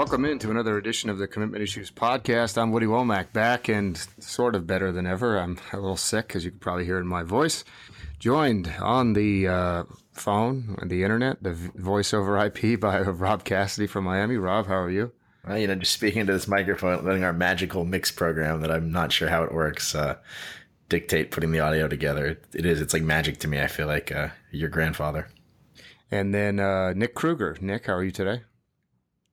Welcome into another edition of the Commitment Issues podcast. I'm Woody Womack, back and sort of better than ever. I'm a little sick, as you can probably hear in my voice. Joined on the phone, on the internet, the voice over IP by Rob Cassidy from Miami. Rob, how are you? Well, you know, just speaking to this microphone, letting our magical mix program that I'm not sure how it works dictate putting the audio together. It's like magic to me. I feel like your grandfather. And then Nick Kruger. Nick, how are you today?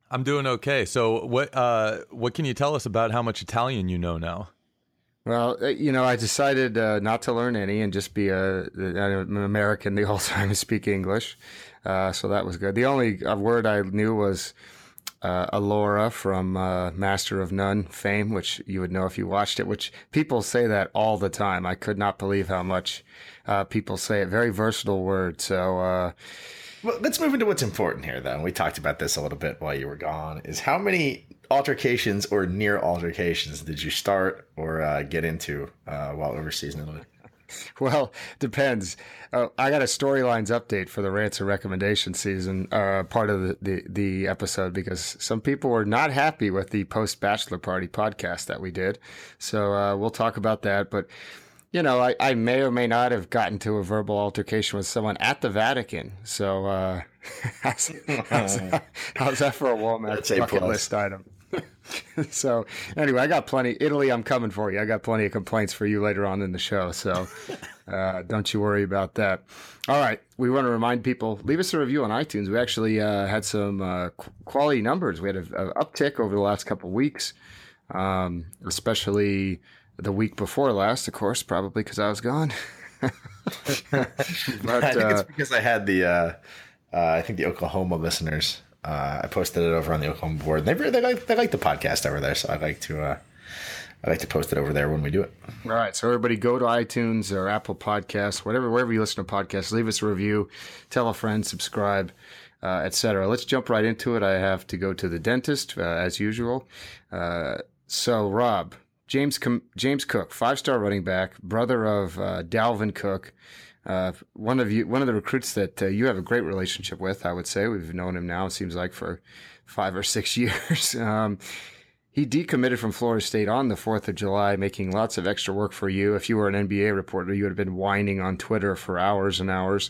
I'm doing okay. So what can you tell us about how much Italian you know now? Well, you know, I decided not to learn any and just be an American the whole time and speak English. So that was good. The only word I knew was Allura from Master of None fame, which you would know if you watched it, which people say that all the time. I could not believe how much people say it. Very versatile word. So well, let's move into what's important here, though. And we talked about this a little bit while you were gone, is how many altercations or near altercations did you start or get into while overseas in Italy? Well, depends. I got a storylines update for the Rants and Recommendation season, part of the episode, because some people were not happy with the post-bachelor party podcast that we did. So we'll talk about that. But, you know, I may or may not have gotten to a verbal altercation with someone at the Vatican. So how's that for a Walmart bucket list item? So anyway, I got plenty. Italy, I'm coming for you. I got plenty of complaints for you later on in the show. So don't you worry about that. All right. We want to remind people, leave us a review on iTunes. We actually had some quality numbers. We had an uptick over the last couple of weeks, especially the week before last, of course, probably because I was gone. But, I think it's because I had the Oklahoma listeners. I posted it over on the Oklahoma board. They like the podcast over there, so I like to post it over there when we do it. All right, so everybody go to iTunes or Apple Podcasts, wherever you listen to podcasts. Leave us a review, tell a friend, subscribe, etc. Let's jump right into it. I have to go to the dentist as usual. So Rob, James Cook, 5-star running back, brother of Dalvin Cook. One of the recruits that you have a great relationship with, I would say. We've known him now, it seems like, for 5 or 6 years. He decommitted from Florida State on the 4th of July, making lots of extra work for you. If you were an NBA reporter, you would have been whining on Twitter for hours and hours.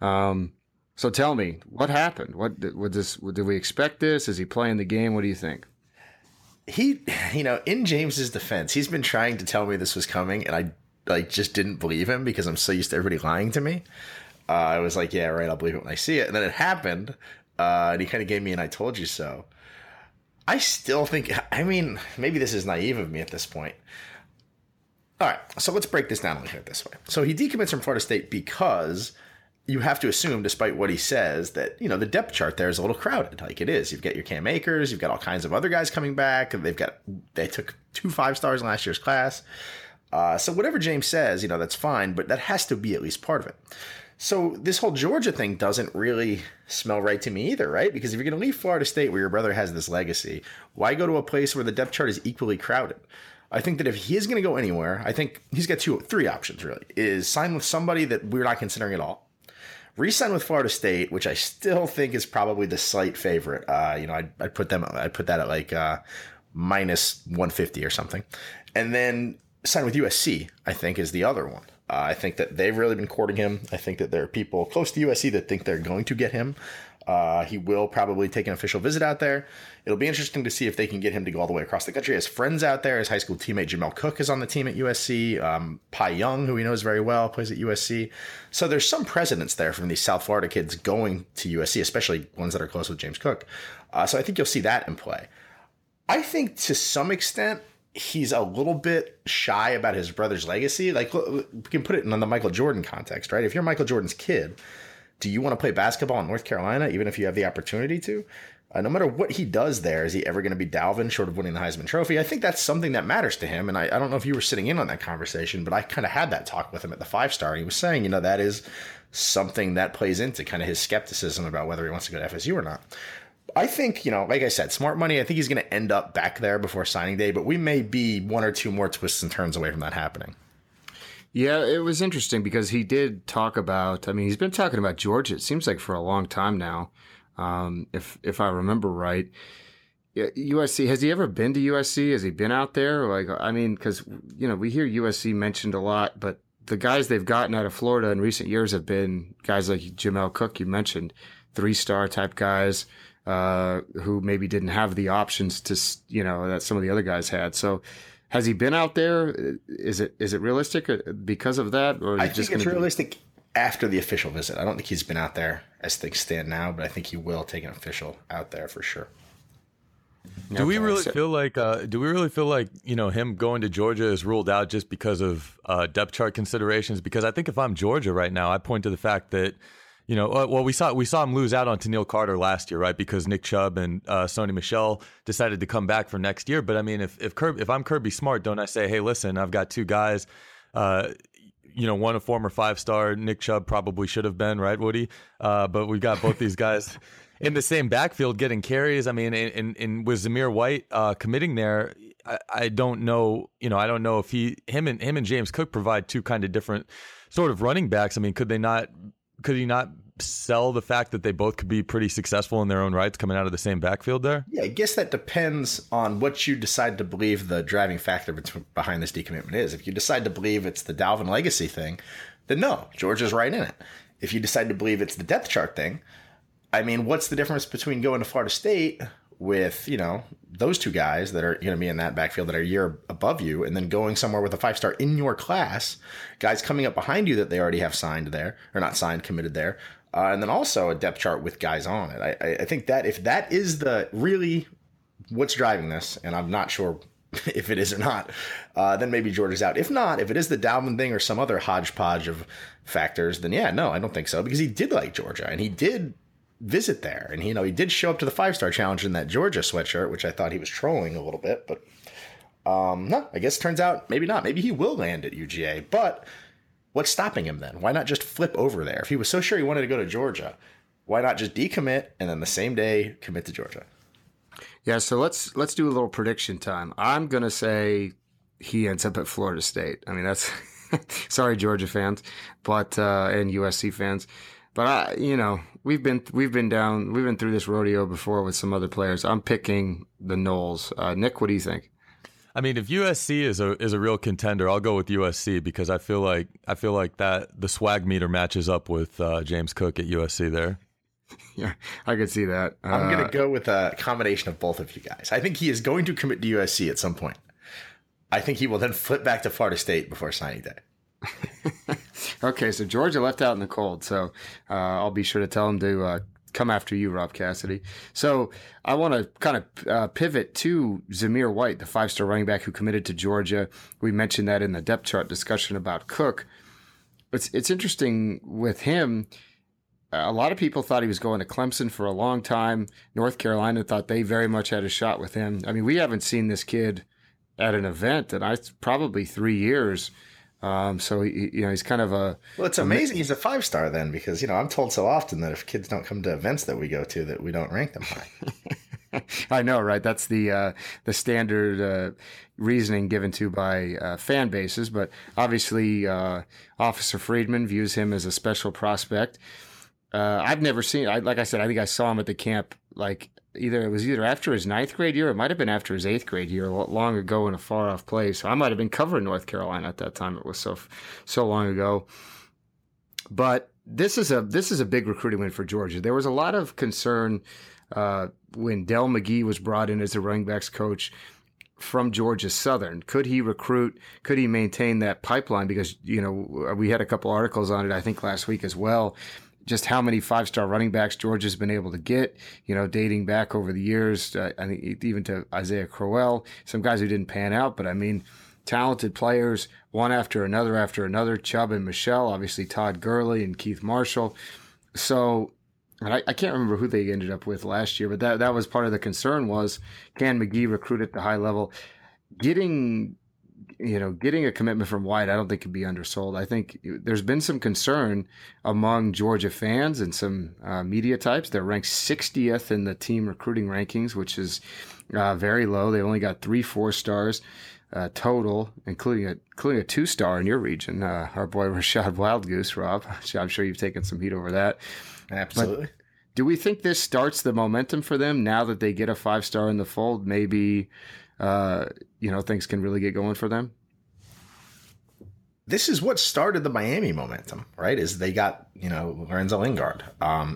So tell me, what happened? Did we expect this? Is he playing the game? What do you think? He, you know, in James's defense, he's been trying to tell me this was coming, and I just didn't believe him because I'm so used to everybody lying to me. I was like, yeah, right, I'll believe it when I see it. And then it happened, and he kind of gave me an I told you so. I still think, I mean, maybe this is naive of me at this point. All right, so let's break this down and look at it this way. So he decommits from Florida State because you have to assume, despite what he says, that, you know, the depth chart there is a little crowded, like it is. You've got your Cam Akers, you've got all kinds of other guys coming back. They took 2 5-stars in last year's class. So whatever James says, you know, that's fine, but that has to be at least part of it. So this whole Georgia thing doesn't really smell right to me either, right? Because if you're going to leave Florida State where your brother has this legacy, why go to a place where the depth chart is equally crowded? I think that if he is going to go anywhere, I think he's got 2-3 options really, is sign with somebody that we're not considering at all. Resign with Florida State, which I still think is probably the slight favorite. You know, I'd put that at like -150 or something. And then sign with USC, I think, is the other one. I think that they've really been courting him. I think that there are people close to USC that think they're going to get him. He will probably take an official visit out there. It'll be interesting to see if they can get him to go all the way across the country. His friends out there, his high school teammate Jamel Cook is on the team at USC. Pai Young, who he knows very well, plays at USC. So there's some precedence there from these South Florida kids going to USC, especially ones that are close with James Cook. So I think you'll see that in play. I think to some extent, he's a little bit shy about his brother's legacy. Like, we can put it in the Michael Jordan context, right? If you're Michael Jordan's kid, do you want to play basketball in North Carolina, even if you have the opportunity to? No matter what he does there, is he ever going to be Dalvin short of winning the Heisman Trophy? I think that's something that matters to him. And I don't know if you were sitting in on that conversation, but I kind of had that talk with him at the 5-star. And he was saying, you know, that is something that plays into kind of his skepticism about whether he wants to go to FSU or not. I think, you know, like I said, smart money. I think he's going to end up back there before signing day, but we may be 1 or 2 more twists and turns away from that happening. Yeah, it was interesting because he did talk about, I mean, he's been talking about Georgia, it seems like, for a long time now, if I remember right. Yeah, USC. Has he ever been to USC? Has he been out there? Like, I mean, because, you know, we hear USC mentioned a lot, but the guys they've gotten out of Florida in recent years have been guys like Jamel Cook, you mentioned, three-star type guys who maybe didn't have the options to, you know, that some of the other guys had. So has he been out there? Is it realistic because of that? Or is I it just think it's realistic after the official visit. I don't think he's been out there as things stand now, but I think he will take an official out there for sure. Do we really feel like you know, him going to Georgia is ruled out just because of depth chart considerations? Because I think if I'm Georgia right now, I point to the fact that, you know, well, we saw him lose out on Tennille Carter last year, right? Because Nick Chubb and Sony Michel decided to come back for next year. But I mean, if I'm Kirby Smart, don't I say, hey, listen, I've got two guys. You know, one a former 5-star, Nick Chubb probably should have been, right, Woody? But we've got both these guys in the same backfield getting carries. I mean, and with Zamir White committing there, I don't know. You know, I don't know if him and James Cook provide two kind of different sort of running backs. I mean, could he not sell the fact that they both could be pretty successful in their own rights coming out of the same backfield there? Yeah, I guess that depends on what you decide to believe the driving factor behind this decommitment is. If you decide to believe it's the Dalvin legacy thing, then no, Georgia's right in it. If you decide to believe it's the depth chart thing, I mean, what's the difference between going to Florida State with, you know, those two guys that are going to be in that backfield that are a year above you, and then going somewhere with a 5-star in your class, guys coming up behind you that they already have signed there, or not signed, committed there. And then also a depth chart with guys on it. I think that if that is the really what's driving this, and I'm not sure if it is or not, then maybe Georgia's out. If not, if it is the Dalvin thing or some other hodgepodge of factors, then yeah, no, I don't think so, because he did like Georgia and he did visit there. And, you know, he did show up to the 5-star challenge in that Georgia sweatshirt, which I thought he was trolling a little bit. But no, I guess it turns out maybe not. Maybe he will land at UGA. But what's stopping him then? Why not just flip over there? If he was so sure he wanted to go to Georgia, why not just decommit and then the same day commit to Georgia? Yeah, so let's do a little prediction time. I'm going to say he ends up at Florida State. I mean, that's – sorry, Georgia fans, but and USC fans. But I, you know, we've been through this rodeo before with some other players. I'm picking the Noles. Nick, what do you think? I mean, if USC is a real contender, I'll go with USC because I feel like that the swag meter matches up with James Cook at USC there. Yeah, I could see that. I'm going to go with a combination of both of you guys. I think he is going to commit to USC at some point. I think he will then flip back to Florida State before signing day. Okay, so Georgia left out in the cold, so I'll be sure to tell him to come after you, Rob Cassidy. So I want to kind of pivot to Zamir White, the 5-star running back who committed to Georgia. We mentioned that in the depth chart discussion about Cook. It's interesting with him. A lot of people thought he was going to Clemson for a long time. North Carolina thought they very much had a shot with him. I mean, we haven't seen this kid at an event in probably 3 years. So he, you know, he's kind of a. Well, it's amazing he's a 5-star then, because you know I'm told so often that if kids don't come to events that we go to, that we don't rank them high. I know, right? That's the standard reasoning given to by fan bases, but obviously Officer Friedman views him as a special prospect. I've never seen. Like I said, I think I saw him at the camp. Like it was either after his 9th grade year, it might have been after his 8th grade year, long ago in a far off place. I might have been covering North Carolina at that time. It was so long ago. But this is a big recruiting win for Georgia. There was a lot of concern when Del McGee was brought in as the running backs coach from Georgia Southern. Could he recruit? Could he maintain that pipeline? Because you know we had a couple articles on it, I think last week as well. Just how many 5-star running backs Georgia's been able to get, you know, dating back over the years, I mean, even to Isaiah Crowell, some guys who didn't pan out, but I mean, talented players, one after another, Chubb and Michelle, obviously Todd Gurley and Keith Marshall. So, and I can't remember who they ended up with last year, but that was part of the concern was, can McGee recruit at the high level? Getting a commitment from White, I don't think could be undersold. I think there's been some concern among Georgia fans and some media types. They're ranked 60th in the team recruiting rankings, which is very low. They only got 3 4-stars total, including a 2-star in your region. Our boy Rashad Wild Goose, Rob. I'm sure you've taken some heat over that. Absolutely. But Do we think this starts the momentum for them now that they get a five-star in the fold? Maybe, things can really get going for them. This is what started the Miami momentum, right? Is they got, Lorenzo Lingard.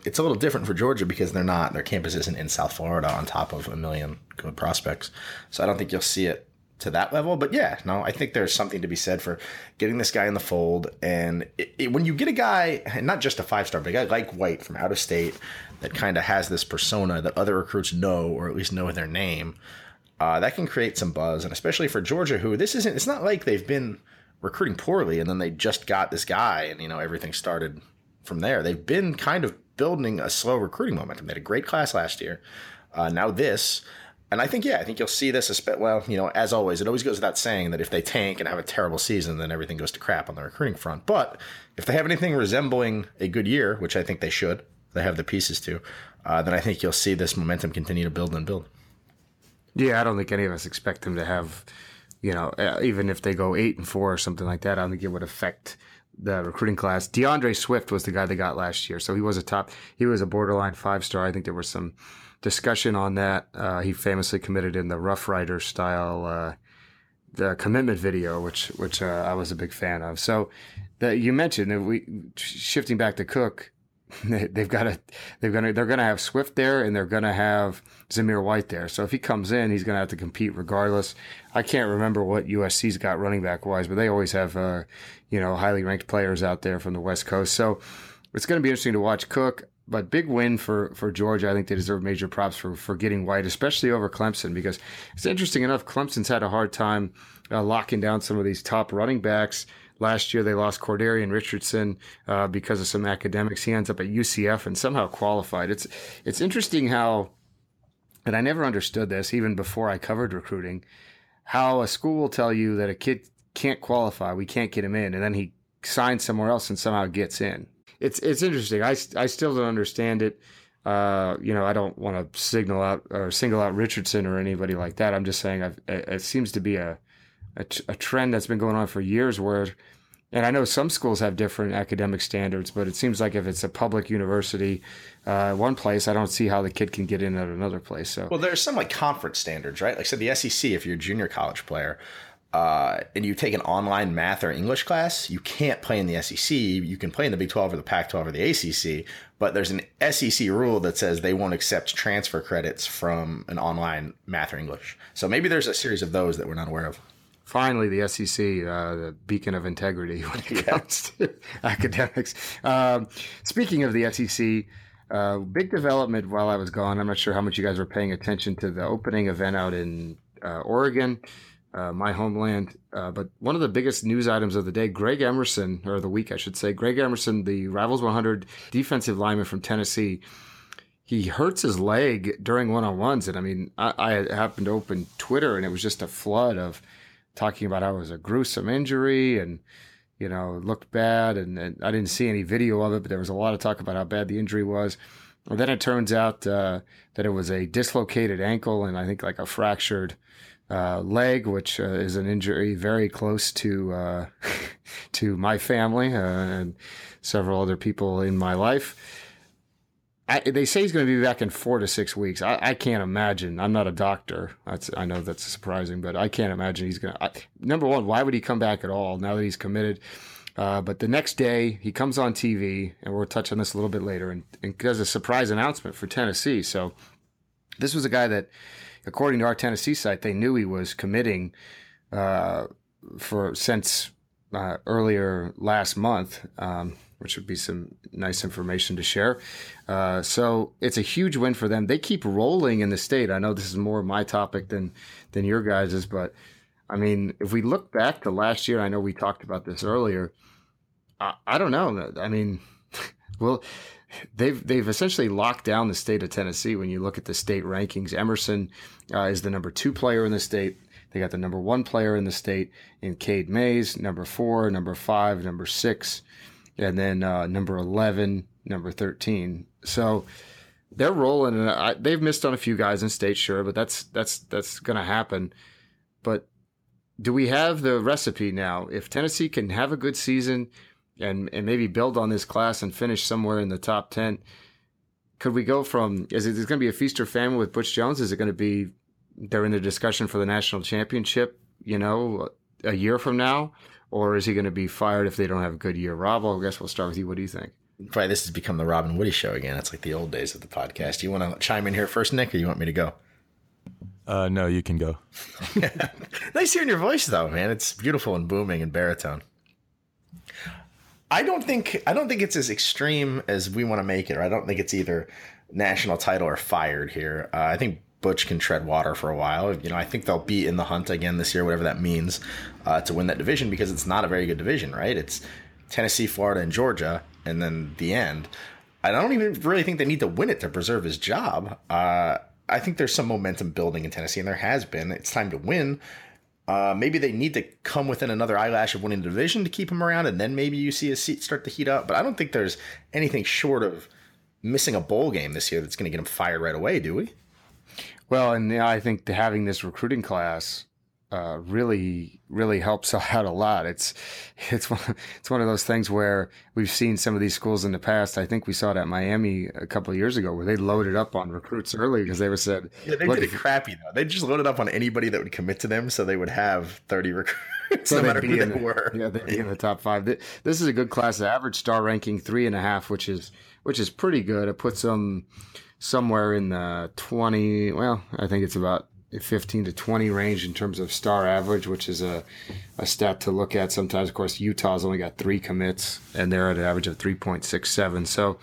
It's a little different for Georgia because their campus isn't in South Florida on top of a million good prospects. So I don't think you'll see it to that level. But I think there's something to be said for getting this guy in the fold. And when you get a guy, and not just a five-star, but a guy like White from out of state that kind of has this persona that other recruits know, or at least know their name, that can create some buzz. And especially for Georgia, it's not like they've been recruiting poorly and then they just got this guy and, everything started from there. They've been kind of building a slow recruiting momentum. They had a great class last year. Now this. And I think you'll see this. As always, it always goes without saying that if they tank and have a terrible season, then everything goes to crap on the recruiting front. But if they have anything resembling a good year, which I think they should, they have the pieces to, then I think you'll see this momentum continue to build and build. Yeah, I don't think any of us expect them to have, even if they go 8-4 or something like that, I don't think it would affect the recruiting class. DeAndre Swift was the guy they got last year. So he was a borderline five-star. I think there was some discussion on that. He famously committed in the Rough Rider style, the commitment video, which I was a big fan of. So you mentioned that shifting back to Cook, they're going to have Swift there and they're going to have Zamir White there. So if he comes in, he's going to have to compete regardless. I can't remember what USC's got running back wise, but they always have, highly ranked players out there from the West Coast. So it's going to be interesting to watch Cook. But big win for Georgia. I think they deserve major props for getting White, especially over Clemson, because it's interesting enough, Clemson's had a hard time locking down some of these top running backs. Last year, they lost Cordarian Richardson because of some academics. He ends up at UCF and somehow qualified. It's interesting how, and I never understood this even before I covered recruiting, how a school will tell you that a kid can't qualify, we can't get him in, and then he signs somewhere else and somehow gets in. It's interesting. I still don't understand it. I don't want to single out Richardson or anybody like that. I'm just saying it seems to be a trend that's been going on for years where, and I know some schools have different academic standards, but it seems like if it's a public university, one place, I don't see how the kid can get in at another place. So, well, there's some like conference standards, right? Like, so the SEC, if you're a junior college player, and you take an online math or English class, you can't play in the SEC. You can play in the Big 12 or the Pac-12 or the ACC, but there's an SEC rule that says they won't accept transfer credits from an online math or English. So maybe there's a series of those that we're not aware of. Finally, the SEC, the beacon of integrity when it comes to academics. Speaking of the SEC, big development while I was gone. I'm not sure how much you guys were paying attention to the opening event out in Oregon. My homeland. But one of the biggest news items of the day, Greg Emerson, the Rivals 100 defensive lineman from Tennessee, he hurts his leg during one-on-ones. And I mean, I happened to open Twitter and it was just a flood of talking about how it was a gruesome injury and, looked bad. And I didn't see any video of it, but there was a lot of talk about how bad the injury was. And then it turns out that it was a dislocated ankle and I think like a fractured leg, which is an injury very close to my family and several other people in my life. They say he's going to be back in 4 to 6 weeks. I can't imagine. I'm not a doctor. I know that's surprising, but I can't imagine he's going to. Number one, why would he come back at all now that he's committed? But the next day he comes on TV, and we'll touch on this a little bit later, and does a surprise announcement for Tennessee. So this was a guy that, according to our Tennessee site, they knew he was committing since earlier last month, which would be some nice information to share. So it's a huge win for them. They keep rolling in the state. I know this is more my topic than your guys's, but I mean, if we look back to last year, I know we talked about this earlier. I don't know. I mean, well, They've essentially locked down the state of Tennessee. When you look at the state rankings, Emerson is the number 2 player in the state. They got the number 1 player in the state in Cade Mays, number 4, number 5, number 6, and then number 11, number 13. So they're rolling, and they've missed on a few guys in state, sure, but that's going to happen. But do we have the recipe now? If Tennessee can have a good season and maybe build on this class and finish somewhere in the top 10. could we go from, is it going to be a feast or famine with Butch Jones? Is it going to be they're in the discussion for the national championship, you know, a year from now? Or is he going to be fired if they don't have a good year? Rob, I guess we'll start with you. What do you think? Probably this has become the Rob and Woody show again. It's like the old days of the podcast. You want to chime in here first, Nick, or you want me to go? No, you can go. Nice hearing your voice, though, man. It's beautiful and booming and baritone. I don't think it's as extreme as we want to make it, or I don't think it's either national title or fired here. I think Butch can tread water for a while. You know, I think they'll be in the hunt again this year, whatever that means, to win that division, because it's not a very good division, right? It's Tennessee, Florida, and Georgia, and then the end. I don't even really think they need to win it to preserve his job. I think there's some momentum building in Tennessee, and there has been. It's time to win. Maybe they need to come within another eyelash of winning the division to keep him around, and then maybe you see his seat start to heat up. But I don't think there's anything short of missing a bowl game this year that's going to get him fired right away, do we? Well, and yeah, I think having this recruiting class really, really helps out a lot. It's one of those things where we've seen some of these schools in the past. I think we saw it at Miami a couple of years ago where they loaded up on recruits early because they were said, yeah, they did it crappy though. They just loaded up on anybody that would commit to them, so they would have 30 recruits, so no matter who they were. Yeah, they'd be in the top five. This is a good class. The average star ranking 3.5, which is pretty good. It puts them somewhere in the 20. Well, I think it's about 15 to 20 range in terms of star average, which is a stat to look at sometimes. Of course, Utah's only got 3 commits, and they're at an average of 3.67. So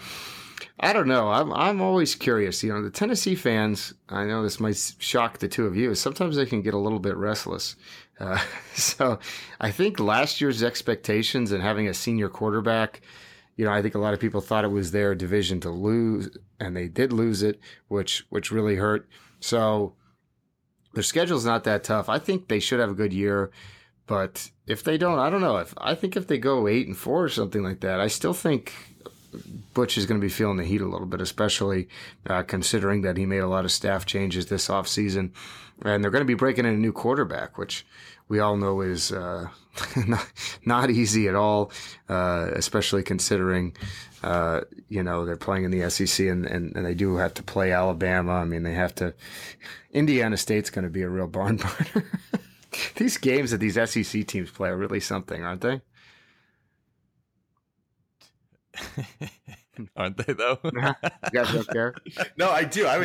I don't know. I'm always curious. You know, the Tennessee fans, I know this might shock the two of you, sometimes they can get a little bit restless. So I think last year's expectations and having a senior quarterback, you know, I think a lot of people thought it was their division to lose, and they did lose it, which really hurt. So their schedule's not that tough. I think they should have a good year, but if they don't, I don't know. I think if they go 8-4 or something like that, I still think Butch is going to be feeling the heat a little bit, especially considering that he made a lot of staff changes this offseason, and they're going to be breaking in a new quarterback, which we all know is not easy at all, especially considering, you know, they're playing in the SEC and they do have to play Alabama. I mean, they have to – Indiana State's going to be a real barn burner. These games that these SEC teams play are really something, aren't they? Aren't they though? Nah, you guys don't care. No, I do. I'm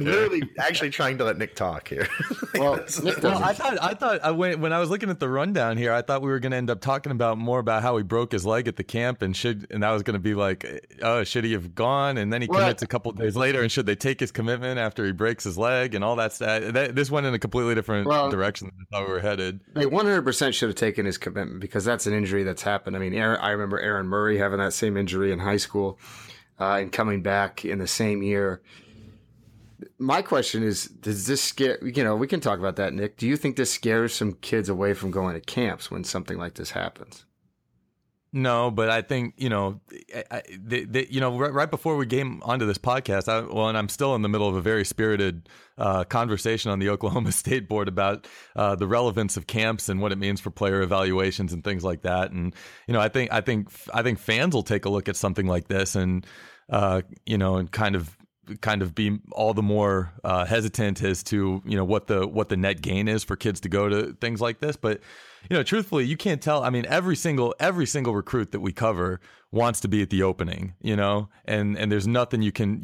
literally actually trying to let Nick talk here. Well, I thought when I was looking at the rundown here, I thought we were going to end up talking about more about how he broke his leg at the camp, and that was going to be like, oh, should he have gone? And then he commits a couple days later, and should they take his commitment after he breaks his leg and all that stuff? This went in a completely different direction than I thought we were headed. They 100% should have taken his commitment because that's an injury that's happened. I mean, I remember Aaron Murray having that same injury in high school. And coming back in the same year. My question is, does this scare, you know, we can talk about that, Nick. Do you think this scares some kids away from going to camps when something like this happens? No, but I think, you know, right before we came onto this podcast, and I'm still in the middle of a very spirited conversation on the Oklahoma State board about the relevance of camps and what it means for player evaluations and things like that. And, you know, I think fans will take a look at something like this and, you know, and kind of be all the more hesitant as to, you know, what the net gain is for kids to go to things like this. But, you know, truthfully, you can't tell. I mean, every single recruit that we cover wants to be at the opening, you know, and there's nothing you can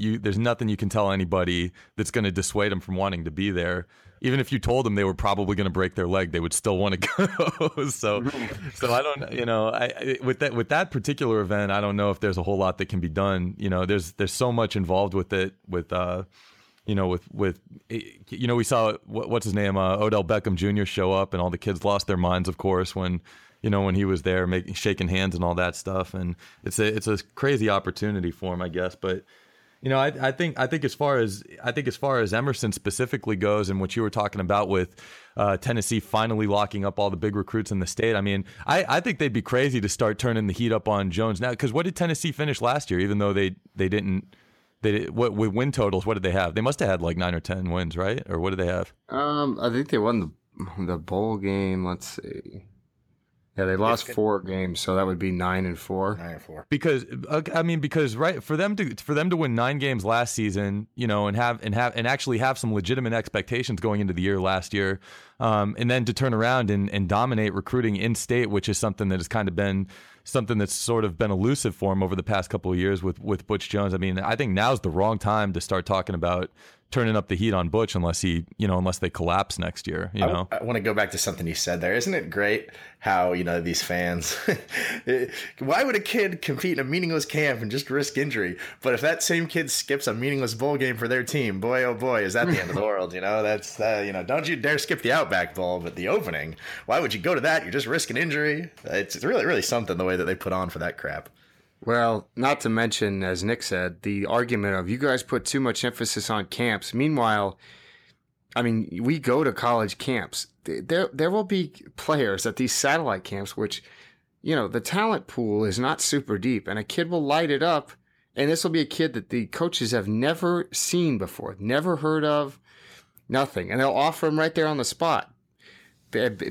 tell anybody that's going to dissuade them from wanting to be there. Even if you told them they were probably going to break their leg, they would still want to go. So I don't, you know, with that particular event, I don't know if there's a whole lot that can be done. You know, there's so much involved with it, with we saw what's his name, Odell Beckham Jr. show up, and all the kids lost their minds, of course, when he was there shaking hands and all that stuff. And it's a crazy opportunity for him, I guess, but. You know, I think as far as Emerson specifically goes, and what you were talking about with Tennessee finally locking up all the big recruits in the state. I mean, I think they'd be crazy to start turning the heat up on Jones now, because what did Tennessee finish last year? Even though they didn't, with win totals, what did they have? They must have had like 9 or 10 wins, right? Or what did they have? I think they won the bowl game. Let's see. Yeah, they lost four games, so that would be 9-4. 9-4. Because I mean, because right for them to win 9 games last season, you know, and actually have some legitimate expectations going into the year last year, and then to turn around and dominate recruiting in state, which is something that has kind of been something that's sort of been elusive for him over the past couple of years with Butch Jones. I mean, I think now's the wrong time to start talking about turning up the heat on Butch unless they collapse next year, you know. I want to go back to something you said there. Isn't it great how, you know, these fans, why would a kid compete in a meaningless camp and just risk injury? But if that same kid skips a meaningless bowl game for their team, boy, oh boy, is that the end of the world, you know? That's, don't you dare skip the Outback Bowl, but the Opening, why would you go to that? You're just risking injury. It's really, really something the way that they put on for that crap. Well, not to mention, as Nick said, the argument of you guys put too much emphasis on camps. Meanwhile, I mean, we go to college camps. There will be players at these satellite camps, which, you know, the talent pool is not super deep, and a kid will light it up, and this will be a kid that the coaches have never seen before, never heard of, nothing. And they'll offer him right there on the spot,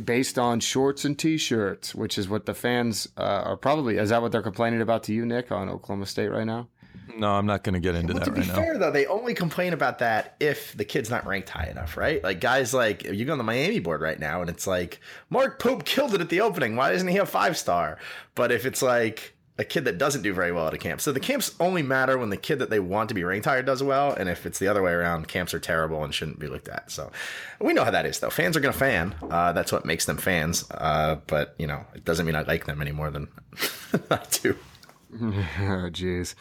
based on shorts and T-shirts, which is what the fans are probably... Is that what they're complaining about to you, Nick, on Oklahoma State right now? No, I'm not going to get into that right now. To be fair, though, they only complain about that if the kid's not ranked high enough, right? Like, guys like... You go on the Miami board right now, and it's like, Mark Pope killed it at the Opening. Why isn't he a 5-star? But if it's like a kid that doesn't do very well at a camp... So the camps only matter when the kid that they want to be ranked higher does well, and if it's the other way around, camps are terrible and shouldn't be looked at. So we know how that is, though. Fans are going to fan. That's what makes them fans. But, you know, it doesn't mean I like them any more than I do. Oh, geez.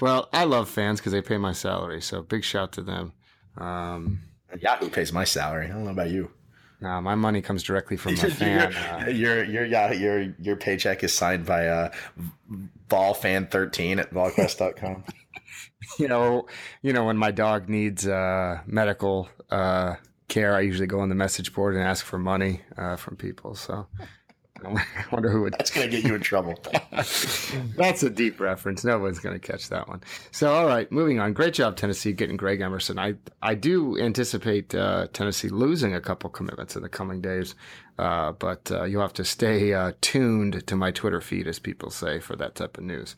Well, I love fans because they pay my salary, so big shout to them. Yahoo pays my salary. I don't know about you. No, my money comes directly from my fan. Your paycheck is signed by ballfan13 at ballquest.com. you know, when my dog needs medical care, I usually go on the message board and ask for money from people. So I wonder who would. That's going to get you in trouble. That's a deep reference. No one's going to catch that one. So, all right, moving on. Great job, Tennessee, getting Greg Emerson. I do anticipate Tennessee losing a couple commitments in the coming days, but you'll have to stay tuned to my Twitter feed, as people say, for that type of news.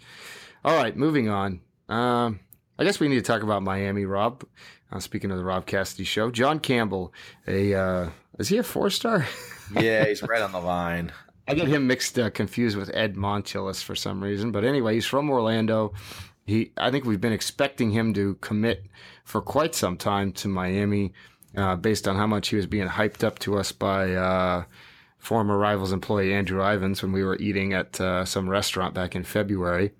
All right, moving on. I guess we need to talk about Miami, Rob. Speaking of the Rob Cassidy show, John Campbell, is he a 4-star? Yeah, he's right on the line. I get him mixed, confused with Ed Monchilis for some reason. But anyway, he's from Orlando. I think we've been expecting him to commit for quite some time to Miami, based on how much he was being hyped up to us by former Rivals employee Andrew Ivins when we were eating at some restaurant back in February.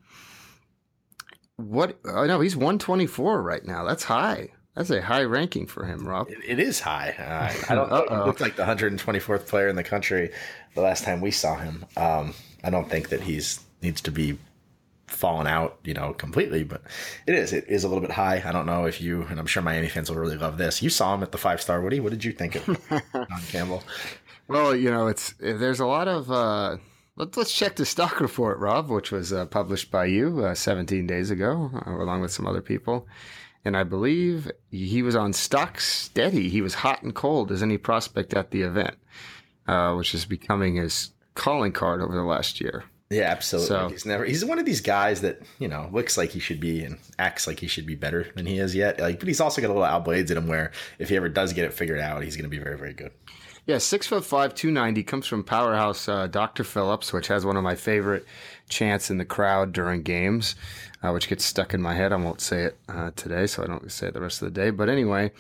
What? Oh, no, he's 124 right now. That's high. That's a high ranking for him, Rob. It is high. I don't know. He looked like the 124th player in the country the last time we saw him. I don't think that he's needs to be fallen out, you know, completely, but it is a little bit high. I don't know if you, and I'm sure Miami fans will really love this. You saw him at the 5-star, Woody. What did you think of John Campbell? Well, you know, there's a lot of. Let's check the stock report, Rob, which was published by you 17 days ago, along with some other people. And I believe he was on stock steady. He was hot and cold as any prospect at the event, which is becoming his calling card over the last year. Yeah, absolutely. So, he's one of these guys that, you know, looks like he should be and acts like he should be better than he is yet. But he's also got a little outblades in him where if he ever does get it figured out, he's going to be very, very good. Yeah, 6'5", 290, comes from powerhouse Dr. Phillips, which has one of my favorite chants in the crowd during games, which gets stuck in my head. I won't say it today, so I don't say it the rest of the day. But anyway,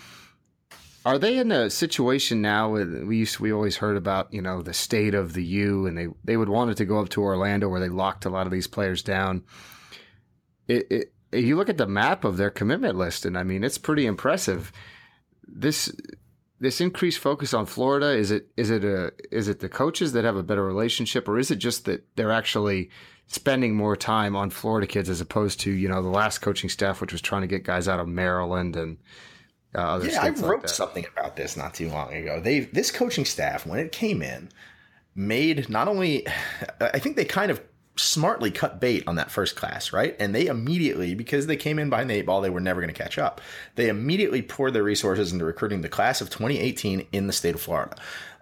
are they in a situation now? We always heard about, you know, the state of the U, and they would want it to go up to Orlando where they locked a lot of these players down. You look at the map of their commitment list, and I mean, it's pretty impressive. This increased focus on Florida, is it the coaches that have a better relationship, or is it just that they're actually spending more time on Florida kids as opposed to, you know, the last coaching staff, which was trying to get guys out of Maryland and other states? Yeah, I wrote something about this not too long ago. This coaching staff, when it came in, made not only – I think they kind of – smartly cut bait on that first class, right? And they immediately, because they came in behind the 8 ball, they were never going to catch up. They immediately poured their resources into recruiting the class of 2018 in the state of Florida.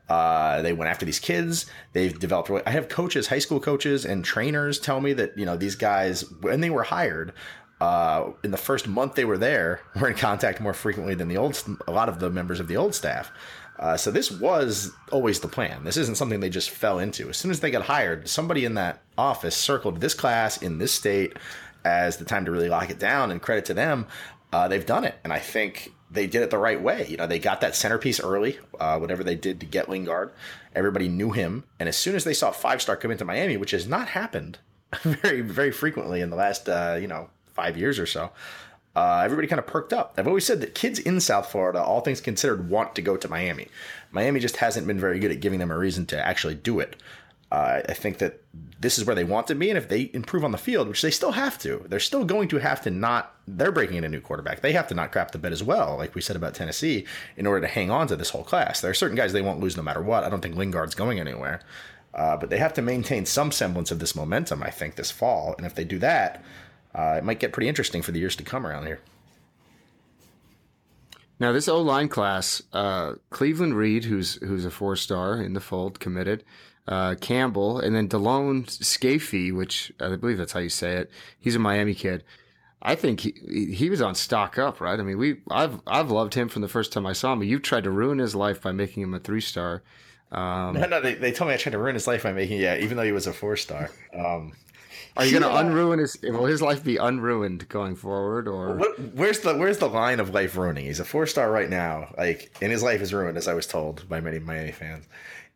They went after these kids. They've developed. I have coaches, high school coaches and trainers tell me that, you know, these guys, when they were hired, in the first month they were there, were in contact more frequently than a lot of the members of the old staff. So this was always the plan. This isn't something they just fell into. As soon as they got hired, somebody in that office circled this class in this state as the time to really lock it down, and credit to them. They've done it. And I think they did it the right way. You know, they got that centerpiece early, whatever they did to get Lingard. Everybody knew him. And as soon as they saw a five-star come into Miami, which has not happened very, very frequently in the last, 5 years or so, everybody kind of perked up. I've always said that kids in South Florida, all things considered, want to go to Miami. Miami just hasn't been very good at giving them a reason to actually do it. I think that this is where they want to be. And if they improve on the field, which they still have to, they're still going to have to not, they're breaking in a new quarterback. They have to not crap the bed as well, like we said about Tennessee, in order to hang on to this whole class. There are certain guys they won't lose no matter what. I don't think Lingard's going anywhere. But they have to maintain some semblance of this momentum, I think, this fall. And if they do that, it might get pretty interesting for the years to come around here. Now, this O-line class, Cleveland Reed, who's a four-star in the fold, committed, Campbell, and then Delone Scafee, which I believe that's how you say it. He's a Miami kid. I think he was on stock up, right? I mean, I've loved him from the first time I saw him, but you've tried to ruin his life by making him a three-star. They told me I tried to ruin his life by making, even though he was a four-star. Are you going to unruin his? Will his life be unruined going forward, or where's the line of life ruining? He's a four-star right now, like, and his life is ruined, as I was told by many Miami fans.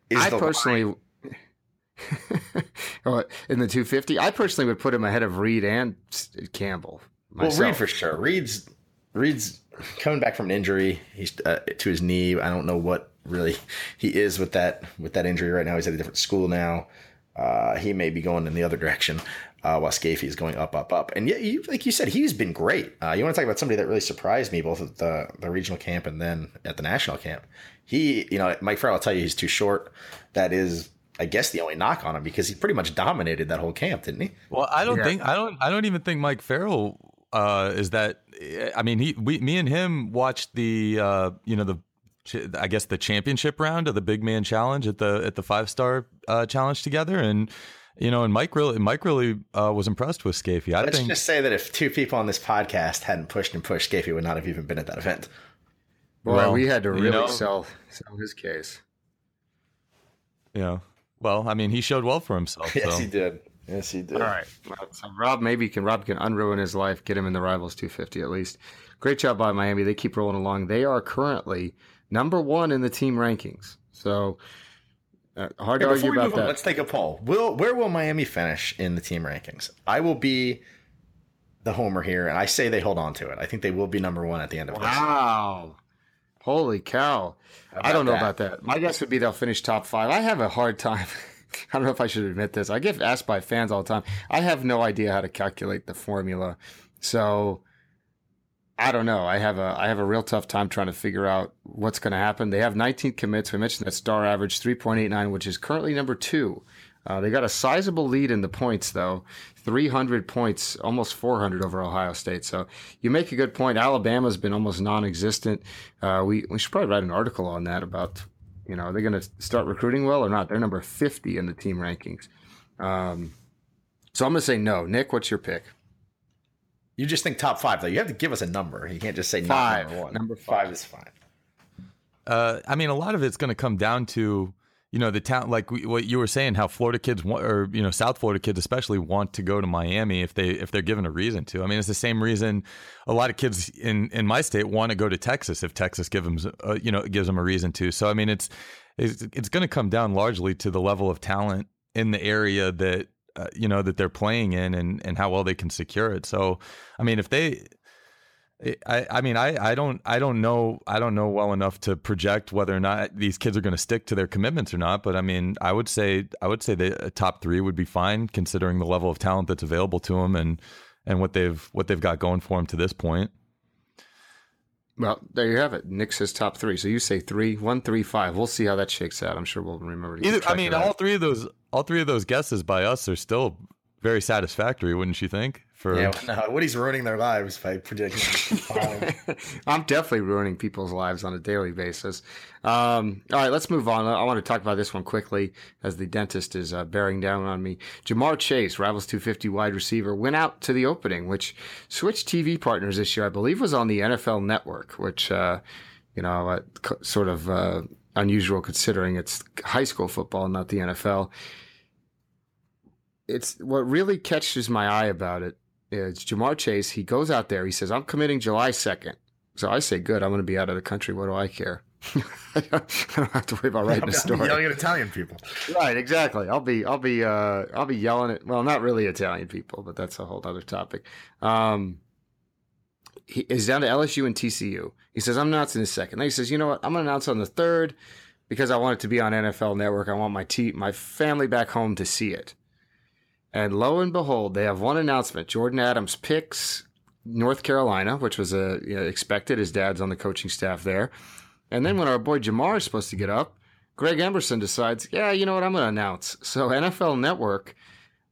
In the 250, I personally would put him ahead of Reed and Campbell. Myself. Well, Reed for sure. Reed's coming back from an injury. He's to his knee. I don't know what really he is with that injury right now. He's at a different school now. He may be going in the other direction, while Scafee is going up. And yet, like you said, he's been great. You want to talk about somebody that really surprised me, both at the regional camp and then at the national camp. He, Mike Farrell will tell you he's too short. That is, I guess, the only knock on him, because he pretty much dominated that whole camp, didn't he? Well, I don't even think Mike Farrell is that. I mean, me and him watched the, I guess the championship round of the big man challenge at the five-star challenge together. And, and Mike really was impressed with Scafee. Let's just say that if two people on this podcast hadn't pushed, Scafee would not have even been at that event. Boy, well, we had to really sell his case. Yeah. Well, I mean, he showed well for himself. Yes, so. He did. Yes, he did. All right. Well, so Rob can unruin his life, get him in the Rivals 250 at least. Great job by Miami. They keep rolling along. They are currently number one in the team rankings. So hard to argue about that. Let's take a poll. Where will Miami finish in the team rankings? I will be the homer here, and I say they hold on to it. I think they will be number one at the end of this. Wow. Holy cow. I don't know about that. My guess would be they'll finish top five. I have a hard time. I don't know if I should admit this. I get asked by fans all the time. I have no idea how to calculate the formula. So I don't know. I have a real tough time trying to figure out what's going to happen. They have 19 commits. We mentioned that star average, 3.89, which is currently number two. They got a sizable lead in the points, though. 300 points, almost 400 over Ohio State. So you make a good point. Alabama's been almost non-existent. We should probably write an article on that about, are they going to start recruiting well or not? They're number 50 in the team rankings. So I'm going to say no. Nick, what's your pick? You just think top five, though. You have to give us a number. You can't just say five. Not number one. Number five is fine. A lot of it's going to come down to, the town, like what you were saying, how Florida kids want, or, South Florida kids especially, want to go to Miami if they're given a reason to. I mean, it's the same reason a lot of kids in my state want to go to Texas if Texas gives them a reason to. So, I mean, it's going to come down largely to the level of talent in the area that, that they're playing in, and how well they can secure it. So, I mean, if they, I don't know well enough to project whether or not these kids are going to stick to their commitments or not. But I mean, I would say the top three would be fine, considering the level of talent that's available to them and what they've got going for them to this point. Well, there you have it. Nick says top three. So you say 3, 1, 3, 5. We'll see how that shakes out. I'm sure we'll remember. All three of those guesses by us are still very satisfactory, wouldn't you think? Yeah, no, Woody's ruining their lives by predicting. I'm definitely ruining people's lives on a daily basis. All right, let's move on. I want to talk about this one quickly as the dentist is bearing down on me. Jamar Chase, Rivals 250 wide receiver, went out to The Opening, which switched TV partners this year. I believe was on the NFL Network, which, sort of unusual considering it's high school football, not the NFL. It's what really catches my eye about it. It's Jamar Chase. He goes out there. He says, I'm committing July 2nd. So I say, good, I'm going to be out of the country. What do I care? I don't have to worry about writing a story. Yelling at Italian people. Right, exactly. I'll be yelling at, well, not really Italian people, but that's a whole other topic. He is down to LSU and TCU. He says, I'm announcing this second. Then he says, you know what? I'm going to announce on the third because I want it to be on NFL Network. I want my family back home to see it. And lo and behold, they have one announcement. Jordan Adams picks North Carolina, which was expected. His dad's on the coaching staff there. And then when our boy Jamar is supposed to get up, Greg Emerson decides, yeah, you know what, I'm going to announce. So NFL Network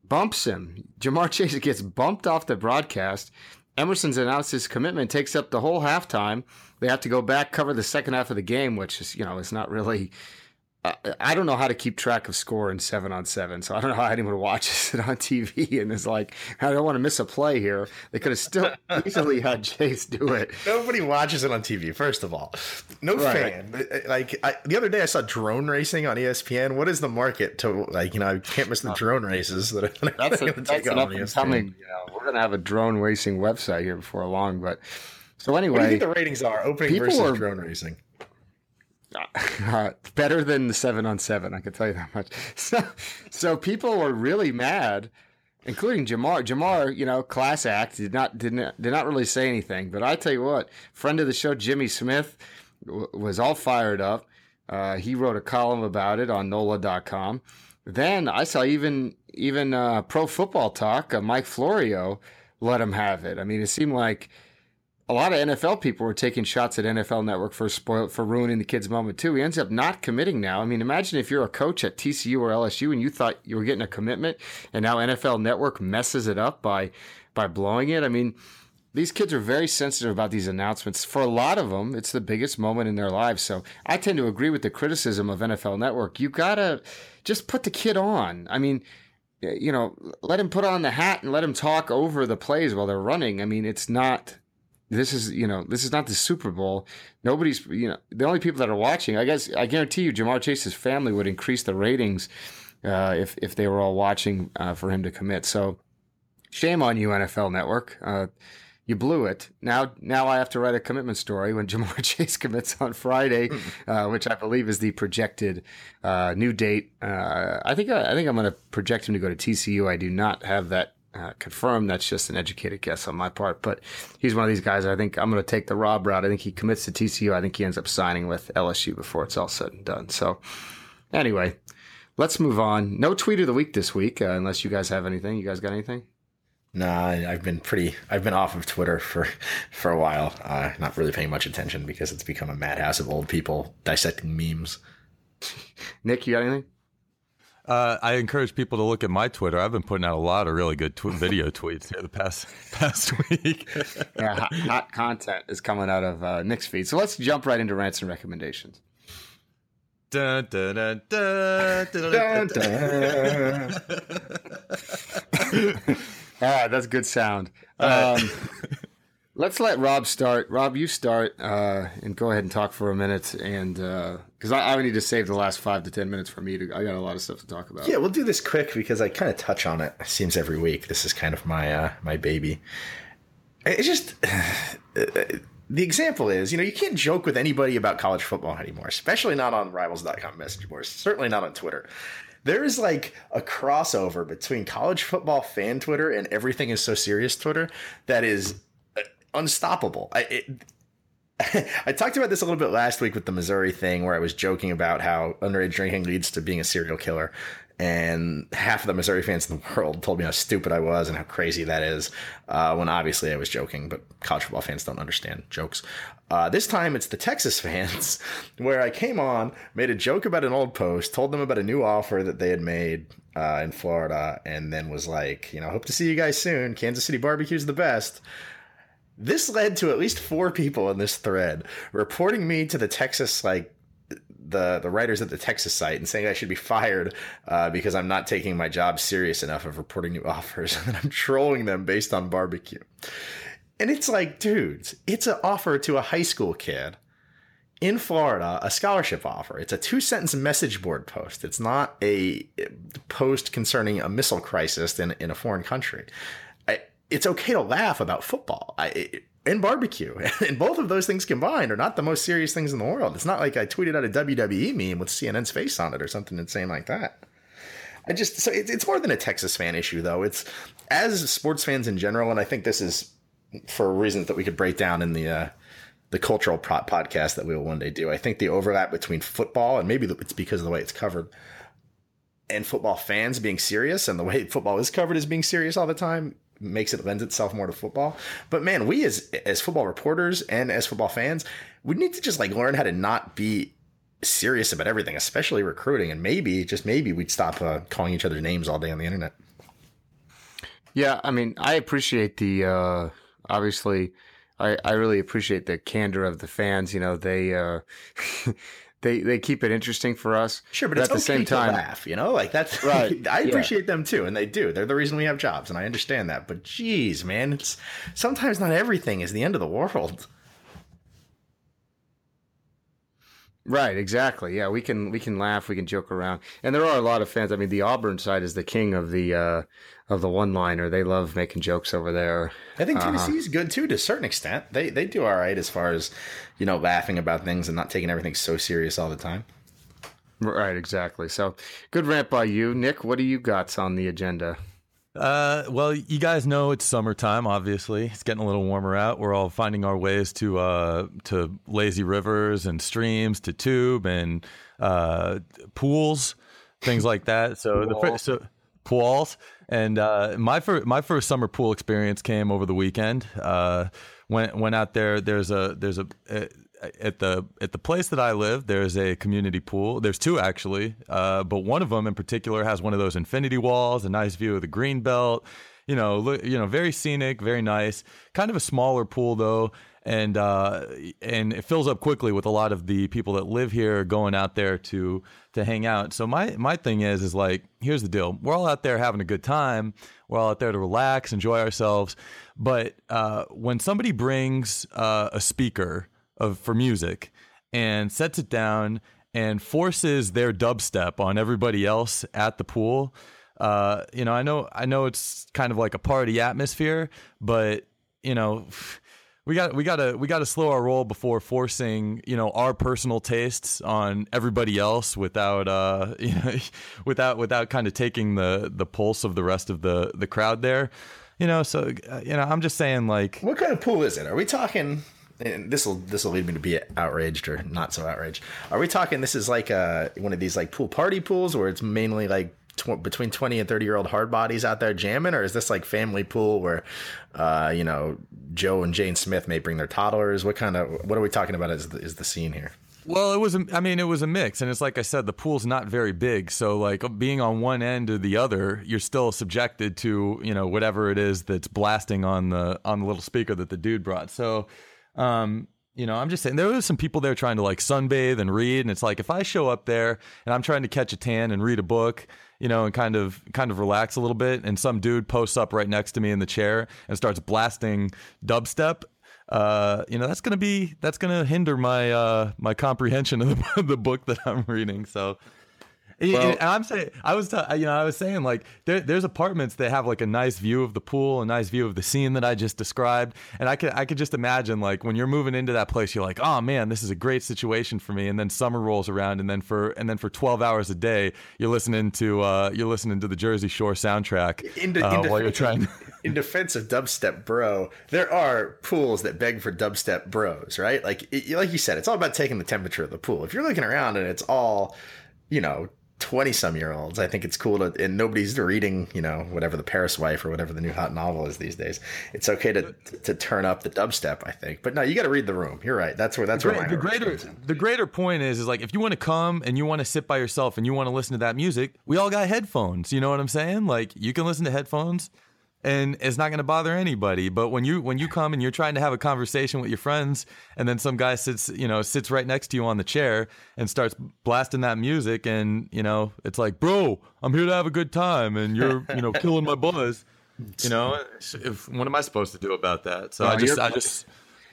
bumps him. Jamar Chase gets bumped off the broadcast. Emerson's announced his commitment, takes up the whole halftime. They have to go back, cover the second half of the game, which is, it's not really... I don't know how to keep track of score in 7-on-7, so I don't know how anyone watches it on TV and is like, I don't want to miss a play here. They could have still easily had Chase do it. Nobody watches it on TV, first of all. No fan. Like the other day, I saw drone racing on ESPN. What is the market to I can't miss the drone races that are going to take on ESPN. We're going to have a drone racing website here before long. But so anyway, what do you think the ratings are? Opening versus drone racing. Better than the 7-on-7, I can tell you that much. So people were really mad, including Jamar. Jamar, class act, did not really say anything. But I tell you what, friend of the show Jimmy Smith was all fired up. He wrote a column about it on NOLA.com. Then I saw even Pro Football Talk, Mike Florio let him have it. I mean, it seemed like a lot of NFL people were taking shots at NFL Network for ruining the kid's moment, too. He ends up not committing now. I mean, imagine if you're a coach at TCU or LSU and you thought you were getting a commitment, and now NFL Network messes it up by blowing it. I mean, these kids are very sensitive about these announcements. For a lot of them, it's the biggest moment in their lives. So I tend to agree with the criticism of NFL Network. You got to just put the kid on. I mean, let him put on the hat and let him talk over the plays while they're running. I mean, it's not... This is not the Super Bowl. Nobody's, the only people that are watching, I guess, I guarantee you Jamar Chase's family would increase the ratings if they were all watching for him to commit. So shame on you, NFL Network. You blew it. Now I have to write a commitment story when Jamar Chase commits on Friday, which I believe is the projected new date. I think I'm going to project him to go to TCU. I do not have that confirmed. That's just an educated guess on my part, but he's one of these guys. I think I'm going to take the Rob route. I think he commits to TCU. I think he ends up signing with LSU before it's all said and done. So anyway, let's move on. No tweet of the week this week, unless you guys have anything. You guys got anything? Nah, I've been off of Twitter for a while, not really paying much attention because it's become a madhouse of old people dissecting memes. Nick, you got anything? I encourage people to look at my Twitter. I've been putting out a lot of really good video tweets here the past week. Yeah, hot content is coming out of Nick's feed. So let's jump right into rants and recommendations. Dun, dun, dun, dun, dun, dun, dun. All right, that's good sound. Let's let Rob start. Rob, you start and go ahead and talk for a minute, and because I need to save the last 5 to 10 minutes for me. I got a lot of stuff to talk about. Yeah, we'll do this quick because I kind of touch on it. It seems every week. This is kind of my my baby. It's just the example is you can't joke with anybody about college football anymore, especially not on Rivals.com message boards. Certainly not on Twitter. There is like a crossover between college football fan Twitter and everything is so serious Twitter that is unstoppable. I talked about this a little bit last week with the Missouri thing where I was joking about how underage drinking leads to being a serial killer, and half of the Missouri fans in the world told me how stupid I was and how crazy that is, when obviously I was joking, but college football fans don't understand jokes. This time it's the Texas fans where I came on, made a joke about an old post, told them about a new offer that they had made. in Florida, and then was like, you know, hope to see you guys soon. Kansas City barbecue's the best. This led to at least four people in this thread reporting me to the Texas, like the writers at the Texas site, and saying I should be fired because I'm not taking my job serious enough of reporting new offers, and I'm trolling them based on barbecue. And it's like, dudes, it's an offer to a high school kid in Florida, a scholarship offer. It's a 2-sentence message board post. It's not a post concerning a missile crisis in a foreign country. It's okay to laugh about football and barbecue. And both of those things combined are not the most serious things in the world. It's not like I tweeted out a WWE meme with CNN's face on it or something insane like that. It's more than a Texas fan issue, though. It's as sports fans in general, and I think this is for reasons that we could break down in the cultural podcast that we will one day do. I think the overlap between football, and maybe it's because of the way it's covered, and football fans being serious, and the way football is covered as being serious all the time, makes it lends itself more to football. But man, we as football reporters and as football fans, we need to just like learn how to not be serious about everything, especially recruiting. And maybe, just maybe, we'd stop calling each other names all day on the internet. Yeah, I mean, I appreciate the obviously. I really appreciate the candor of the fans. You know, they keep it interesting for us. Sure, but it's at the same time, laugh, you know, like that's right. I appreciate them too, and they do. They're the reason we have jobs, and I understand that. But geez, man, it's sometimes not everything is the end of the world. Right, exactly. Yeah, we can laugh, we can joke around, and there are a lot of fans. I mean, the Auburn side is the king of the one-liner. They love making jokes over there. I think Tennessee's good too, to a certain extent. They do all right as far as, you know, laughing about things and not taking everything so serious all the time. Right, exactly. So, good rant by you, Nick. What do you got on the agenda? Well, you guys know it's summertime, obviously. It's getting a little warmer out. We're all finding our ways to lazy rivers and streams, to tube and pools, things like that. So pools. And my first summer pool experience came over the weekend. Went out there. There's a at the place that I live, there's a community pool. There's two, actually, but one of them in particular has one of those infinity walls, a nice view of the green belt. You know, very scenic, very nice. Kind of a smaller pool though, and it fills up quickly with a lot of the people that live here going out there to hang out. So my thing is like, here's the deal: we're all out there having a good time. We're all out there to relax, enjoy ourselves. But when somebody brings a speaker for music and sets it down and forces their dubstep on everybody else at the pool. You know, I know it's kind of like a party atmosphere, but you know, we gotta slow our roll before forcing, you know, our personal tastes on everybody else without kind of taking the pulse of the rest of the crowd there, you know? So, you know, I'm just saying, like, what kind of pool is it? Are we talking? And this will lead me to be outraged or not so outraged. Are we talking this is like one of these like pool party pools where it's mainly like between 20 and 30-year-old hard bodies out there jamming? Or is this like family pool where, you know, Joe and Jane Smith may bring their toddlers? What are we talking about is the scene here? Well, it was a mix. And it's like I said, the pool's not very big. So like being on one end or the other, you're still subjected to, you know, whatever it is that's blasting on the little speaker that the dude brought. So you know, I'm just saying there were some people there trying to like sunbathe and read. And it's like, if I show up there and I'm trying to catch a tan and read a book, you know, and kind of relax a little bit, and some dude posts up right next to me in the chair and starts blasting dubstep, you know, that's going to hinder my comprehension of the book that I'm reading. So. Well, and I'm saying, I was saying like there's apartments that have like a nice view of the pool, a nice view of the scene that I just described, and I could just imagine like when you're moving into that place, you're like, oh man, this is a great situation for me. And then summer rolls around, and then for 12 hours a day, you're listening to the Jersey Shore soundtrack while you're trying. In defense of dubstep bro, there are pools that beg for dubstep bros, right? Like you said, it's all about taking the temperature of the pool. If you're looking around and it's all, you know, 20-some-year-olds. I think it's cool to, and nobody's reading, you know, whatever The Paris Wife or whatever the new hot novel is these days. It's okay to turn up the dubstep, I think. But no, you got to read the room. You're right. The greater point is like, if you want to come and you want to sit by yourself and you want to listen to that music, we all got headphones. You know what I'm saying? Like, you can listen to headphones and it's not going to bother anybody. But when you come and you're trying to have a conversation with your friends, and then some guy sits right next to you on the chair and starts blasting that music, and you know it's like, bro, I'm here to have a good time, and you're killing my buzz. You know, what am I supposed to do about that? So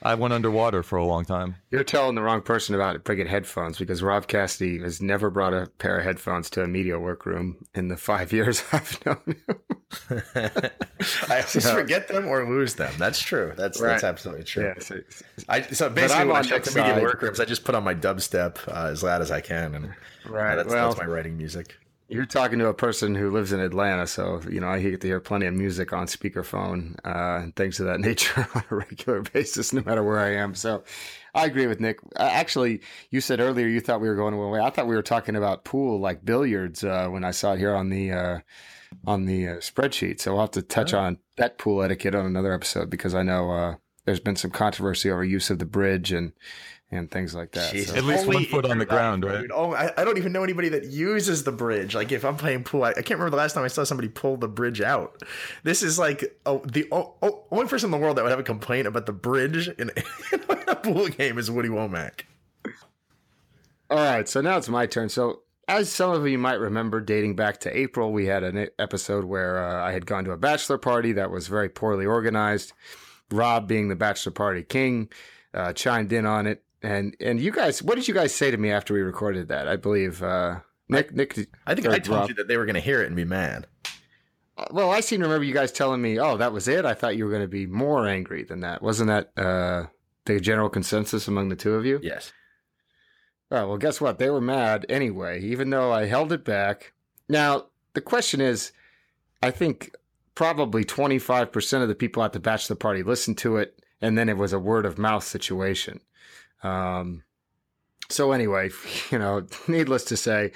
I went underwater for a long time. You're telling the wrong person about bringing headphones, because Rob Cassidy has never brought a pair of headphones to a media workroom in the 5 years I've known him. I just forget them or lose them. That's true. That's absolutely true. Yeah, so basically, when I check the media workrooms, I just put on my dubstep as loud as I can, and that's my writing music. You're talking to a person who lives in Atlanta, so I get to hear plenty of music on speakerphone and things of that nature on a regular basis, no matter where I am. So, I agree with Nick. Actually, you said earlier you thought we were going away. I thought we were talking about pool, like billiards, when I saw it here on the spreadsheet. So we'll have to touch on that pool etiquette on another episode, because I know there's been some controversy over use of the bridge and things like that. So. At least 1 foot on the ground, right? Dude. Oh, I don't even know anybody that uses the bridge. Like, if I'm playing pool, I can't remember the last time I saw somebody pull the bridge out. This is like the only person in the world that would have a complaint about the bridge in a pool game is Woody Womack. All right, so now it's my turn. So, as some of you might remember, dating back to April, we had an episode where I had gone to a bachelor party that was very poorly organized. Rob, being the bachelor party king, chimed in on it. And you guys, what did you guys say to me after we recorded that? I believe Nick. I think I told you that they were going to hear it and be mad. Well, I seem to remember you guys telling me, "Oh, that was it. I thought you were going to be more angry than that." Wasn't that the general consensus among the two of you? Yes. All right, well, guess what? They were mad anyway, even though I held it back. Now, the question is, I think probably 25% of the people at the bachelor party listened to it, and then it was a word-of-mouth situation. So anyway, needless to say,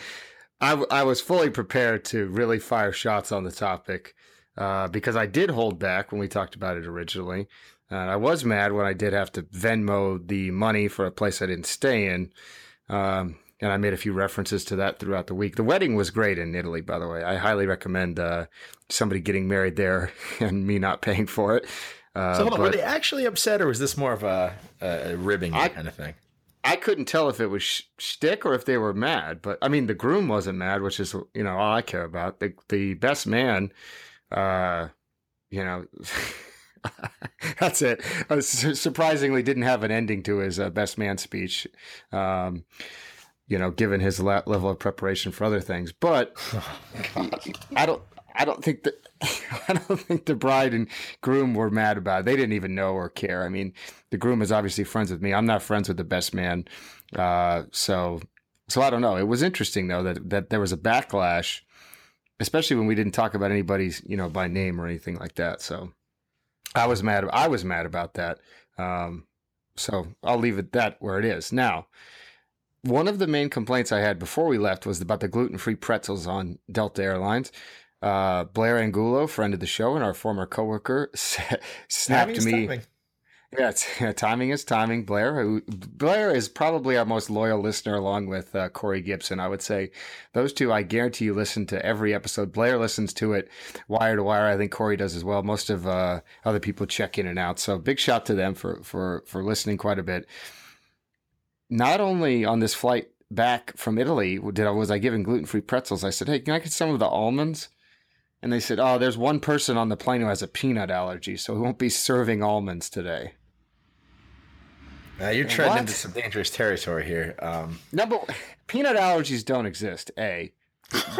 I was fully prepared to really fire shots on the topic because I did hold back when we talked about it originally. And I was mad when I did have to Venmo the money for a place I didn't stay in. And I made a few references to that throughout the week. The wedding was great in Italy, by the way. I highly recommend somebody getting married there and me not paying for it. So hold on, were they actually upset, or was this more of a ribbing kind of thing? I couldn't tell if it was shtick or if they were mad. But, I mean, the groom wasn't mad, which is, all I care about. The best man, that's it. Surprisingly didn't have an ending to his best man speech, given his level of preparation for other things. But I don't think the bride and groom were mad about it. They didn't even know or care. I mean, the groom is obviously friends with me. I'm not friends with the best man. So I don't know. It was interesting, though, that there was a backlash, especially when we didn't talk about anybody's, by name or anything like that. So I was mad about that. So I'll leave it that where it is. Now, one of the main complaints I had before we left was about the gluten-free pretzels on Delta Airlines. Blair Angulo, friend of the show and our former coworker, snapped me. Timing. Yeah, timing is timing. Blair is probably our most loyal listener, along with Corey Gibson. I would say those two, I guarantee you, listen to every episode. Blair listens to it wire to wire. I think Corey does as well. Most of other people check in and out. So big shout to them for listening quite a bit. Not only on this flight back from Italy was I given gluten-free pretzels. I said, "Hey, can I get some of the almonds?" And they said, "Oh, there's one person on the plane who has a peanut allergy, so we won't be serving almonds today." Now you're treading into some dangerous territory here. But peanut allergies don't exist.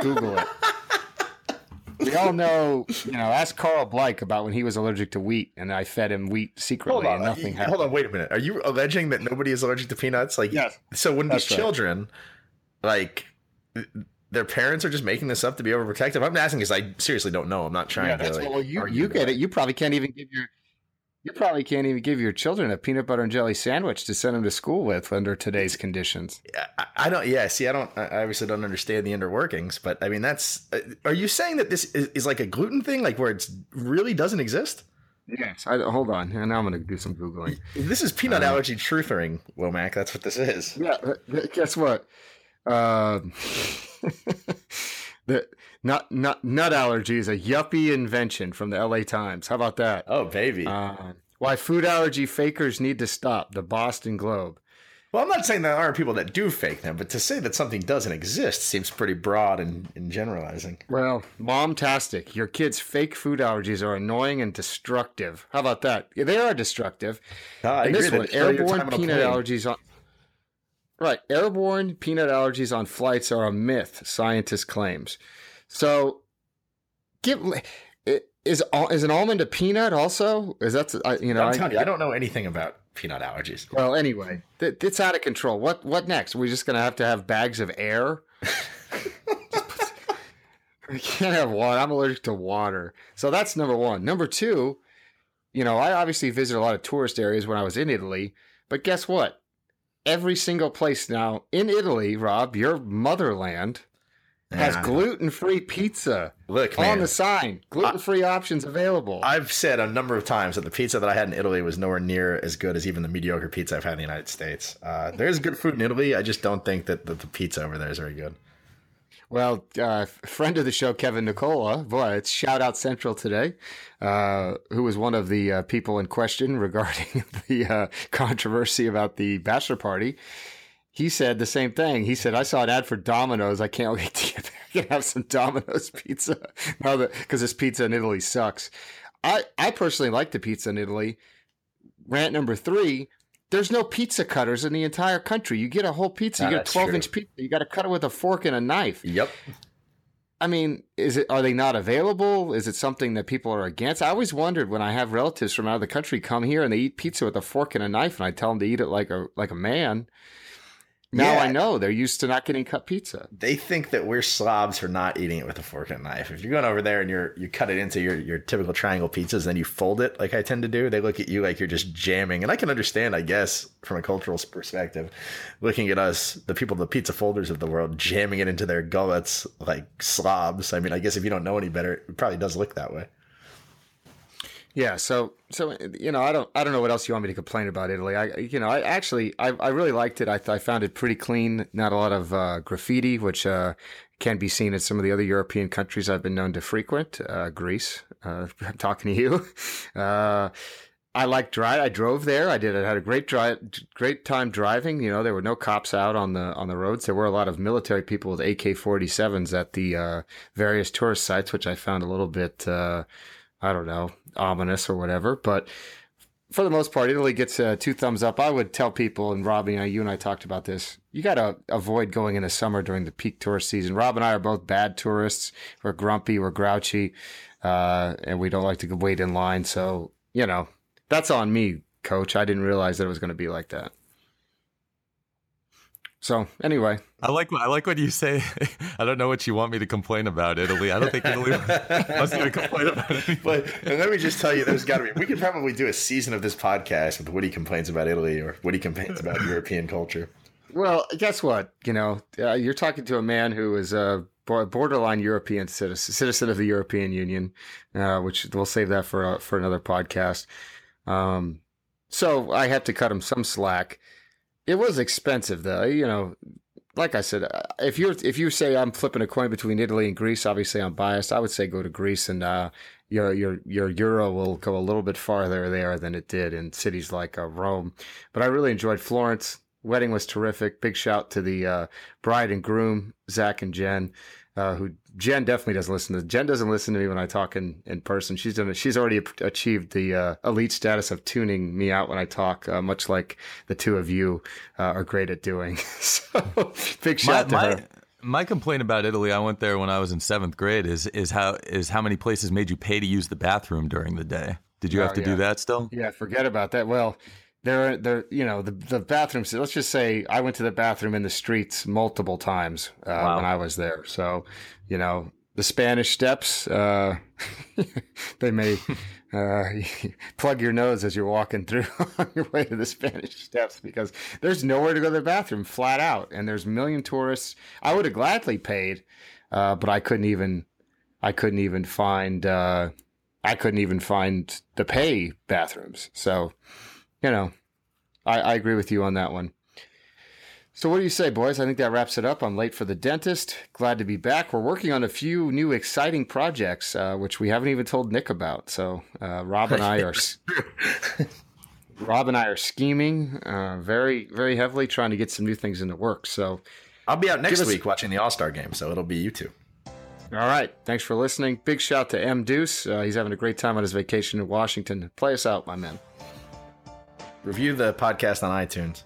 Google it. We all know, ask Carl Bleich about when he was allergic to wheat, and I fed him wheat secretly, and nothing happened. Hold on, wait a minute. Are you alleging that nobody is allergic to peanuts? Like, yes. So when these children, their parents are just making this up to be overprotective? I'm asking because I seriously don't know. I'm not trying to. Well, you get it. You probably can't even give your You probably can't even give your children a peanut butter and jelly sandwich to send them to school with under today's conditions. I don't. Yeah. See, I don't. I obviously don't understand the inner workings, but I mean, that's. Are you saying that this is like a gluten thing, like where it really doesn't exist? Yes. Hold on. And now I'm going to do some Googling. This is peanut allergy truthering, Womack. That's what this is. Yeah. Guess what? The nut allergy is a yuppie invention from the LA Times. How about that? Oh, baby. Why food allergy fakers need to stop, the Boston Globe. Well, I'm not saying there aren't people that do fake them, but to say that something doesn't exist seems pretty broad and generalizing. Well, mom-tastic. Your kids' fake food allergies are annoying and destructive. How about that? Yeah, they are destructive. I agree. This one, airborne peanut allergies on... Right. Airborne peanut allergies on flights are a myth, scientists claims. So is an almond a peanut also? Is that, you know, I'm telling you, I don't know anything about peanut allergies. Well, anyway, it's out of control. What next? We're just going to have bags of air. We can't have water. I'm allergic to water. So that's number one. Number two, you know, I obviously visited a lot of tourist areas when I was in Italy, but guess what? Every single place now in Italy, Rob, your motherland, has gluten-free pizza. Look, man, on the sign. Gluten-free options available. I've said a number of times that the pizza that I had in Italy was nowhere near as good as even the mediocre pizza I've had in the United States. There's good food in Italy. I just don't think that the pizza over there is very good. Well, friend of the show, Kevin Nicola, boy, it's shout out central today, who was one of the people in question regarding the controversy about the bachelor party. He said the same thing. He said, I saw an ad for Domino's. I can't wait to get there and have some Domino's pizza now that, because this pizza in Italy sucks. I personally like the pizza in Italy. Rant number three. There's no pizza cutters in the entire country. You get a whole pizza, you get a 12-inch pizza. You got to cut it with a fork and a knife. Yep. I mean, are they not available? Is it something that people are against? I always wondered when I have relatives from out of the country come here and they eat pizza with a fork and a knife, and I tell them to eat it like a man. Now I know they're used to not getting cut pizza. They think that we're slobs for not eating it with a fork and a knife. If you're going over there and you cut it into your typical triangle pizzas, then you fold it like I tend to do, they look at you like you're just jamming. And I can understand, I guess, from a cultural perspective, looking at us, the people, the pizza folders of the world, jamming it into their gullets like slobs. I mean, I guess if you don't know any better, it probably does look that way. Yeah, so you know, I don't know what else you want me to complain about Italy. I really liked it. I found it pretty clean, not a lot of graffiti, which can be seen in some of the other European countries I've been known to frequent. Greece, I'm talking to you. I like drive. I drove there. I had a great time driving. You know, there were no cops out on the roads. There were a lot of military people with AK-47s at the various tourist sites, which I found a little bit. I don't know, ominous or whatever, but for the most part, Italy gets two thumbs up. I would tell people, and Rob, you and I talked about this, you got to avoid going in the summer during the peak tourist season. Rob and I are both bad tourists. We're grumpy, we're grouchy, and we don't like to wait in line. So, you know, that's on me, coach. I didn't realize that it was going to be like that. So anyway, I like what you say. I don't know what you want me to complain about Italy. I don't think Italy was going to complain about it. And let me just tell you, there's got to be. We could probably do a season of this podcast with Woody complains about Italy or Woody complains about European culture. Well, guess what? You know, you're talking to a man who is a borderline European citizen of the European Union, which we'll save that for another podcast. So I have to cut him some slack. It was expensive, though. You know, like I said, if you say I'm flipping a coin between Italy and Greece, obviously I'm biased. I would say go to Greece, and your euro will go a little bit farther there than it did in cities like Rome. But I really enjoyed Florence. Wedding was terrific. Big shout to the bride and groom, Zach and Jen, who Jen definitely doesn't listen to. Jen doesn't listen to me when I talk in person. She's already achieved the elite status of tuning me out when I talk, much like the two of you are great at doing. So big shout to her. My complaint about Italy, I went there when I was in seventh grade, is how many places made you pay to use the bathroom during the day. Did you have to do that still? Yeah, forget about that. Well, There, you know, the bathrooms. Let's just say I went to the bathroom in the streets multiple times when I was there. So, you know, the Spanish Steps. They may plug your nose as you're walking through on your way to the Spanish Steps because there's nowhere to go to the bathroom, flat out. And there's a million tourists. I would have gladly paid, but I couldn't even find the pay bathrooms. So, you know, I agree with you on that one. So what do you say, boys? I think that wraps it up. I'm late for the dentist. Glad to be back. We're working on a few new exciting projects, which we haven't even told Nick about. So Rob and I are scheming very, very heavily, trying to get some new things into work. So I'll be out next week watching the All-Star game, so it'll be you two. All right. Thanks for listening. Big shout to M. Deuce. He's having a great time on his vacation in Washington. Play us out, my man. Review the podcast on iTunes.